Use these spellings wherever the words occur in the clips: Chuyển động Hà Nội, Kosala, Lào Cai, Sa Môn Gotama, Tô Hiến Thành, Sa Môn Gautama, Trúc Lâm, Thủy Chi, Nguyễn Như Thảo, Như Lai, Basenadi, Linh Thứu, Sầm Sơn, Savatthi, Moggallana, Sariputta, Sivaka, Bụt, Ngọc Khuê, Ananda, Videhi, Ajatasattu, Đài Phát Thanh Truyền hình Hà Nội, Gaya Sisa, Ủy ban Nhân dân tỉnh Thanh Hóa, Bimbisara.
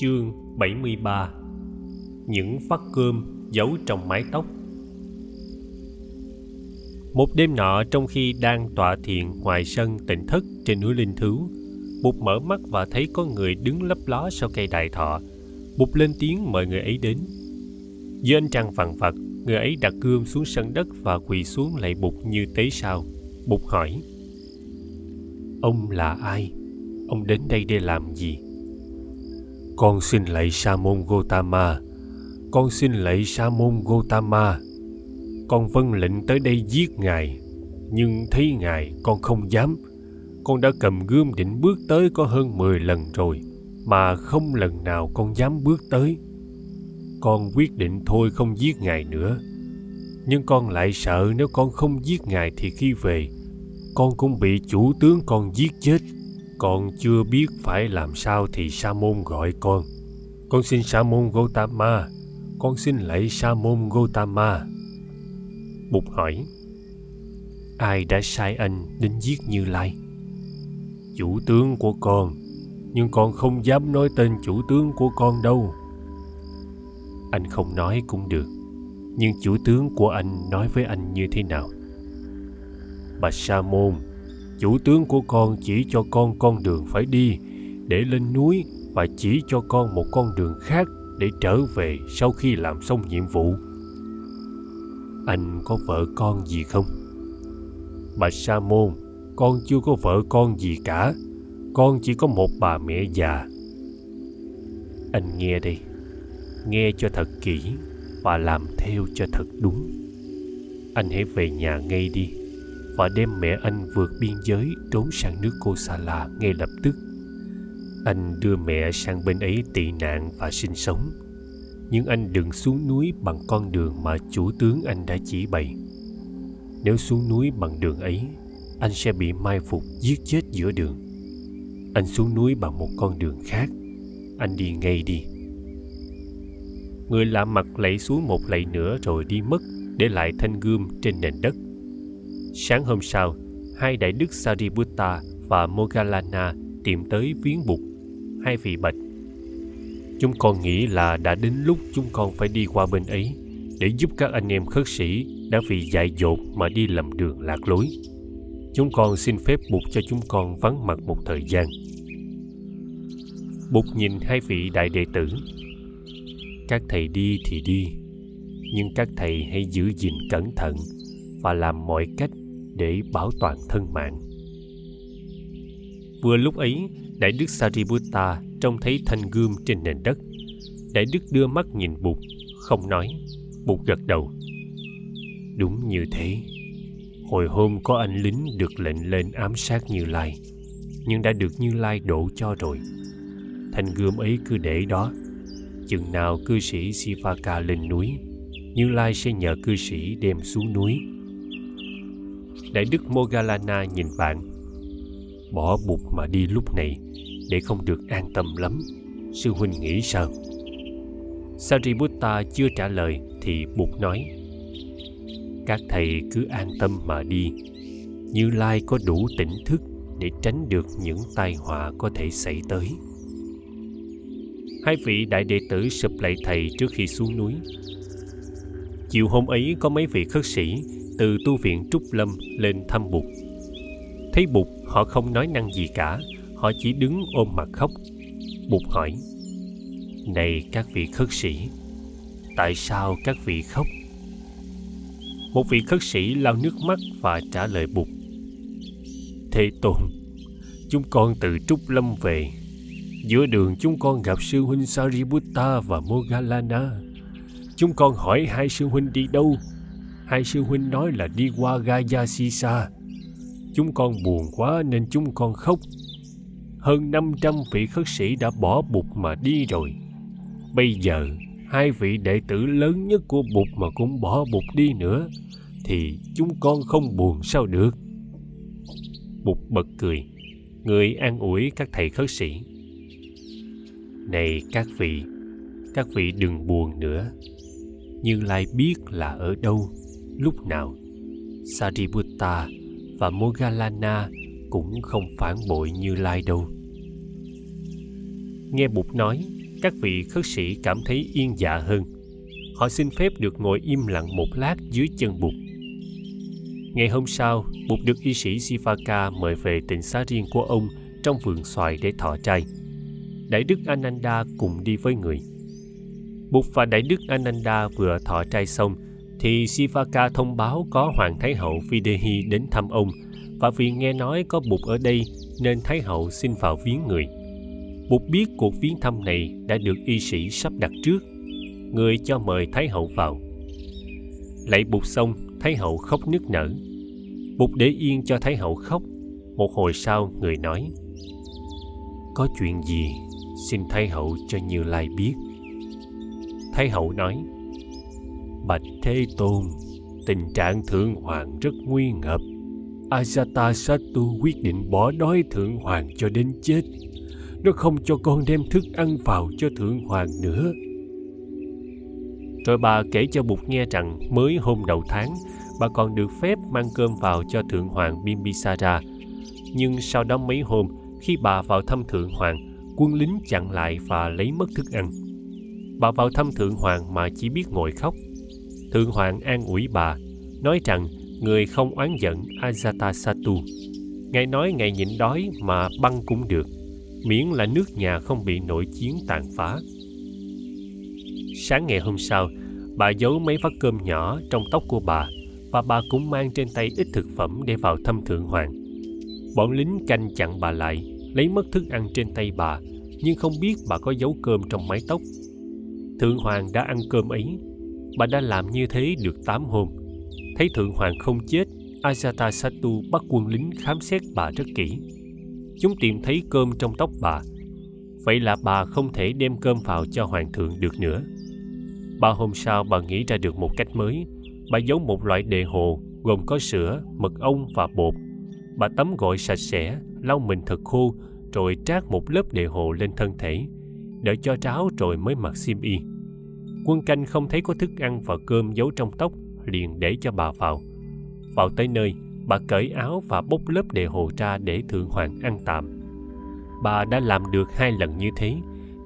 Chương 73. Những phát cơm giấu trong mái tóc. Một đêm nọ, trong khi đang tọa thiền ngoài sân tịnh thất trên núi Linh Thứu, Bụt mở mắt và thấy có người đứng lấp ló sau cây đại thọ. Bụt lên tiếng mời người ấy đến. Dưới ánh trăng vàng vặt, người ấy đặt gươm xuống sân đất và quỳ xuống lạy Bụt như tế sao. Bụt hỏi: "Ông là ai? Ông đến đây để làm gì?" "Con xin lạy Sa Môn Gotama. Con xin lạy Sa Môn Gotama. Con vâng lệnh tới đây giết ngài, nhưng thấy ngài con không dám. Con đã cầm gươm định bước tới có hơn 10 lần rồi, mà không lần nào con dám bước tới. Con quyết định thôi không giết ngài nữa. Nhưng con lại sợ nếu con không giết ngài thì khi về, con cũng bị chủ tướng con giết chết. Con chưa biết phải làm sao thì Sa Môn gọi con. Con xin Sa Môn Gautama. Con xin lạy Sa Môn Gautama." Bụt hỏi: "Ai đã sai anh đến giết Như Lai?" "Chủ tướng của con, nhưng con không dám nói tên chủ tướng của con đâu." "Anh không nói cũng được, nhưng chủ tướng của anh nói với anh như thế nào?" "Bạch Sa Môn, chủ tướng của con chỉ cho con đường phải đi để lên núi và chỉ cho con một con đường khác để trở về sau khi làm xong nhiệm vụ." "Anh có vợ con gì không?" "Bạch Sa Môn, con chưa có vợ con gì cả. Con chỉ có một bà mẹ già." "Anh nghe đây, nghe cho thật kỹ và làm theo cho thật đúng. Anh hãy về nhà ngay đi và đem mẹ anh vượt biên giới trốn sang nước Kosala ngay lập tức. Anh đưa mẹ sang bên ấy tị nạn và sinh sống, nhưng anh đừng xuống núi bằng con đường mà chủ tướng anh đã chỉ bày. Nếu xuống núi bằng đường ấy, anh sẽ bị mai phục giết chết giữa đường. Anh xuống núi bằng một con đường khác. Anh đi ngay đi." Người lạ mặt lạy xuống một lạy nữa rồi đi mất, để lại thanh gươm trên nền đất. Sáng hôm sau, hai đại đức Sariputta và Moggallana tìm tới viếng Bụt. Hai vị bạch: "Chúng con nghĩ là đã đến lúc chúng con phải đi qua bên ấy để giúp các anh em khất sĩ đã vì dại dột mà đi lầm đường lạc lối. Chúng con xin phép Bụt cho chúng con vắng mặt một thời gian." Bụt nhìn hai vị đại đệ tử: "Các thầy đi thì đi, nhưng các thầy hãy giữ gìn cẩn thận và làm mọi cách để bảo toàn thân mạng." Vừa lúc ấy, đại đức Sariputta trông thấy thanh gươm trên nền đất. Đại đức đưa mắt nhìn Bụt, không nói. Bụt gật đầu: "Đúng như thế. Hồi hôm có anh lính được lệnh lên ám sát Như Lai, nhưng đã được Như Lai độ cho rồi. Thanh gươm ấy cứ để đó. Chừng nào cư sĩ Sivaka lên núi, Như Lai sẽ nhờ cư sĩ đem xuống núi." Đại đức Moggallana nhìn bạn: "Bỏ Bụt mà đi lúc này để không được an tâm lắm. Sư huynh nghĩ sao?" Sariputta chưa trả lời thì Bụt nói: "Các thầy cứ an tâm mà đi. Như Lai có đủ tỉnh thức để tránh được những tai họa có thể xảy tới." Hai vị đại đệ tử sụp lạy thầy trước khi xuống núi. Chiều hôm ấy, có mấy vị khất sĩ từ tu viện Trúc Lâm lên thăm Bụt. Thấy Bụt, họ không nói năng gì cả, họ chỉ đứng ôm mặt khóc. Bụt hỏi: "Này các vị khất sĩ, tại sao các vị khóc?" Một vị khất sĩ lau nước mắt và trả lời Bụt: "Thế Tôn, chúng con từ Trúc Lâm về. Giữa đường chúng con gặp sư huynh Sariputta và Moggallana. Chúng con hỏi hai sư huynh đi đâu. Hai sư huynh nói là đi qua Gaya Sisa. Chúng con buồn quá nên chúng con khóc. Hơn 500 vị khất sĩ đã bỏ Bụt mà đi rồi. Bây giờ, hai vị đệ tử lớn nhất của Bụt mà cũng bỏ Bụt đi nữa, thì chúng con không buồn sao được?" Bụt bật cười, người an ủi các thầy khất sĩ: "Này các vị đừng buồn nữa. Như Lai biết là ở đâu, lúc nào. Sariputta và Moggallana cũng không phản bội Như Lai đâu." Nghe Bụt nói, các vị khất sĩ cảm thấy yên dạ hơn. Họ xin phép được ngồi im lặng một lát dưới chân Bụt. Ngày hôm sau, Bụt được y sĩ Sivaka mời về tịnh xá riêng của ông trong vườn xoài để thọ trai. Đại đức Ananda cùng đi với người. Bụt và đại đức Ananda vừa thọ trai xong, thì Sivaka thông báo có Hoàng Thái Hậu Videhi đến thăm ông, và vì nghe nói có Bụt ở đây nên Thái Hậu xin vào viếng người. Bụt biết cuộc viếng thăm này đã được y sĩ sắp đặt trước, người cho mời Thái Hậu vào. Lạy Bụt xong, Thái Hậu khóc nức nở. Bụt để yên cho Thái Hậu khóc. Một hồi sau, người nói: Có chuyện gì, xin Thái Hậu cho Như Lai biết. Thái Hậu nói: Bạch Thế Tôn, tình trạng Thượng Hoàng rất nguy ngập. Ajatasattu quyết định bỏ đói Thượng Hoàng cho đến chết. Nó không cho con đem thức ăn vào cho Thượng Hoàng nữa. Rồi bà kể cho Bụt nghe rằng mới hôm đầu tháng, bà còn được phép mang cơm vào cho Thượng Hoàng Bimbisara. Nhưng sau đó mấy hôm, khi bà vào thăm Thượng Hoàng, quân lính chặn lại và lấy mất thức ăn. Bà vào thăm Thượng Hoàng mà chỉ biết ngồi khóc. Thượng Hoàng an ủi bà, nói rằng người không oán giận Ajatasattu. Ngài nói ngài nhịn đói mà băng cũng được, miễn là nước nhà không bị nội chiến tàn phá. Sáng ngày hôm sau, bà giấu mấy vắt cơm nhỏ trong tóc của bà, và bà cũng mang trên tay ít thực phẩm để vào thăm Thượng Hoàng. Bọn lính canh chặn bà lại, lấy mất thức ăn trên tay bà, nhưng không biết bà có giấu cơm trong mái tóc. Thượng Hoàng đã ăn cơm ấy. Bà đã làm như thế được 8 hôm. Thấy Thượng Hoàng không chết, Ajatasattu bắt quân lính khám xét bà rất kỹ. Chúng tìm thấy cơm trong tóc bà. Vậy là bà không thể đem cơm vào cho Hoàng thượng được nữa. 3 hôm sau, bà nghĩ ra được một cách mới. Bà giấu một loại đề hồ gồm có sữa, mật ong và bột. Bà tắm gội sạch sẽ, lau mình thật khô, rồi trát một lớp đề hồ lên thân thể, đợi cho ráo rồi mới mặc xiêm y. Quân canh không thấy có thức ăn và cơm giấu trong tóc, liền để cho bà vào. Vào tới nơi, bà cởi áo và bóc lớp đề hồ ra để Thượng Hoàng ăn tạm. Bà đã làm được 2 lần như thế,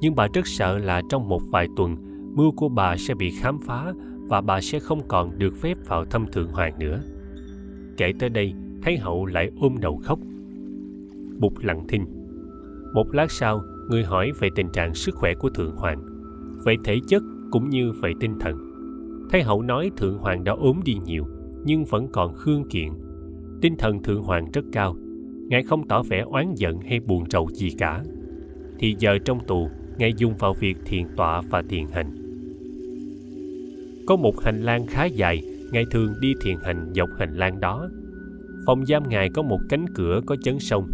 nhưng bà rất sợ là trong một vài tuần, mưu của bà sẽ bị khám phá và bà sẽ không còn được phép vào thăm Thượng Hoàng nữa. Kể tới đây, Thái Hậu lại ôm đầu khóc. Bụt lặng thinh. Một lát sau, người hỏi về tình trạng sức khỏe của Thượng Hoàng, về thể chất cũng như về tinh thần. Thái Hậu nói Thượng Hoàng đã ốm đi nhiều, nhưng vẫn còn khương kiện. Tinh thần Thượng Hoàng rất cao, ngài không tỏ vẻ oán giận hay buồn rầu gì cả. Thì giờ trong tù, ngài dùng vào việc thiền tọa và thiền hành. Có một hành lang khá dài, ngài thường đi thiền hành dọc hành lang đó. Phòng giam ngài có một cánh cửa có chấn sông.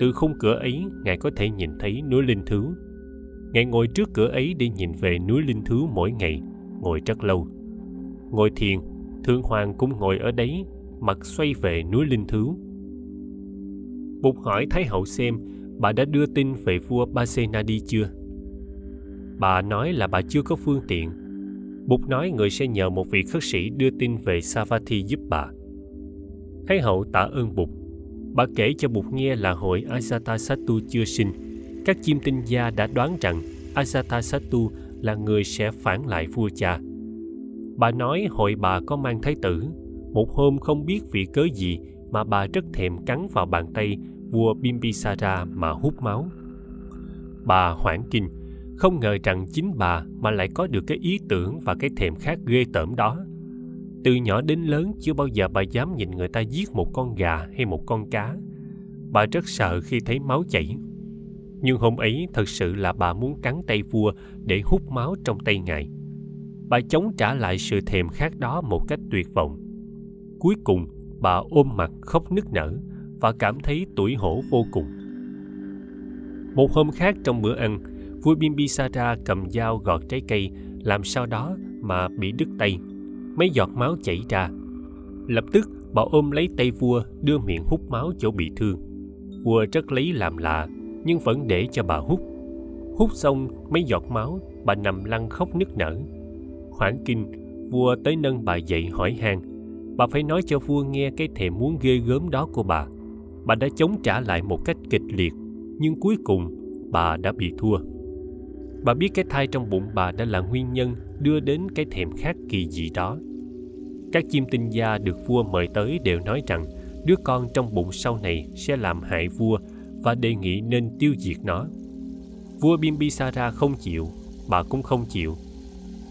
Từ khung cửa ấy, ngài có thể nhìn thấy núi Linh Thứu. Ngài ngồi trước cửa ấy để nhìn về núi Linh Thứu mỗi ngày, ngồi rất lâu. Ngồi thiền, Thượng Hoàng cũng ngồi ở đấy, mặt xoay về núi Linh Thứu. Bụt hỏi Thái Hậu xem bà đã đưa tin về vua Basenadi chưa. Bà nói là bà chưa có phương tiện. Bụt nói người sẽ nhờ một vị khất sĩ đưa tin về Savatthi giúp bà. Thái Hậu tạ ơn Bụt. Bà kể cho Bụt nghe là hồi Ajatasattu chưa sinh, các chiêm tinh gia đã đoán rằng Ajatasattu là người sẽ phản lại vua cha. Bà nói hồi bà có mang thái tử, một hôm không biết vì cớ gì mà bà rất thèm cắn vào bàn tay vua Bimbisara mà hút máu. Bà hoảng kinh, không ngờ rằng chính bà mà lại có được cái ý tưởng và cái thèm khát ghê tởm đó. Từ nhỏ đến lớn chưa bao giờ bà dám nhìn người ta giết một con gà hay một con cá. Bà rất sợ khi thấy máu chảy. Nhưng hôm ấy thật sự là bà muốn cắn tay vua để hút máu trong tay ngài. Bà chống trả lại sự thèm khát đó một cách tuyệt vọng. Cuối cùng, bà ôm mặt khóc nức nở và cảm thấy tủi hổ vô cùng. Một hôm khác trong bữa ăn, vua Bimbisara cầm dao gọt trái cây, làm sao đó mà bị đứt tay. Mấy giọt máu chảy ra. Lập tức, bà ôm lấy tay vua, đưa miệng hút máu chỗ bị thương. Vua rất lấy làm lạ, nhưng vẫn để cho bà hút. Hút xong mấy giọt máu, bà nằm lăn khóc nức nở. Hoảng kinh, vua tới nâng bà dậy hỏi han. Bà phải nói cho vua nghe cái thèm muốn ghê gớm đó của bà. Bà đã chống trả lại một cách kịch liệt, nhưng cuối cùng bà đã bị thua. Bà biết cái thai trong bụng bà đã là nguyên nhân đưa đến cái thèm khát kỳ dị đó. Các chim tinh gia được vua mời tới đều nói rằng đứa con trong bụng sau này sẽ làm hại vua và đề nghị nên tiêu diệt nó. Vua Bimbisara không chịu, bà cũng không chịu.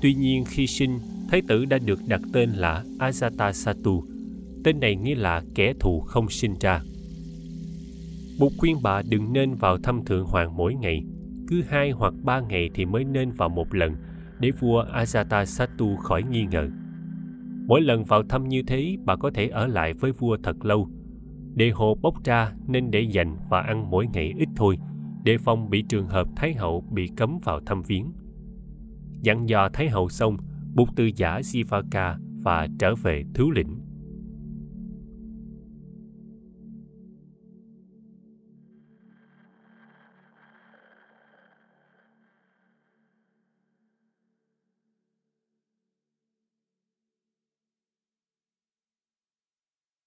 Tuy nhiên khi sinh, thái tử đã được đặt tên là Ajatasattu. Tên này nghĩa là kẻ thù không sinh ra. Bụt khuyên bà đừng nên vào thăm thượng hoàng mỗi ngày, cứ 2 hoặc 3 ngày thì mới nên vào một lần, để vua Ajatasattu khỏi nghi ngờ. Mỗi lần vào thăm như thế, bà có thể ở lại với vua thật lâu. Để hồ bốc ra nên để dành và ăn mỗi ngày ít thôi, để phòng bị trường hợp Thái hậu bị cấm vào thăm viếng. Dặn dò Thái hậu xong, Bụt từ giả Sivaka và trở về Thứu lĩnh.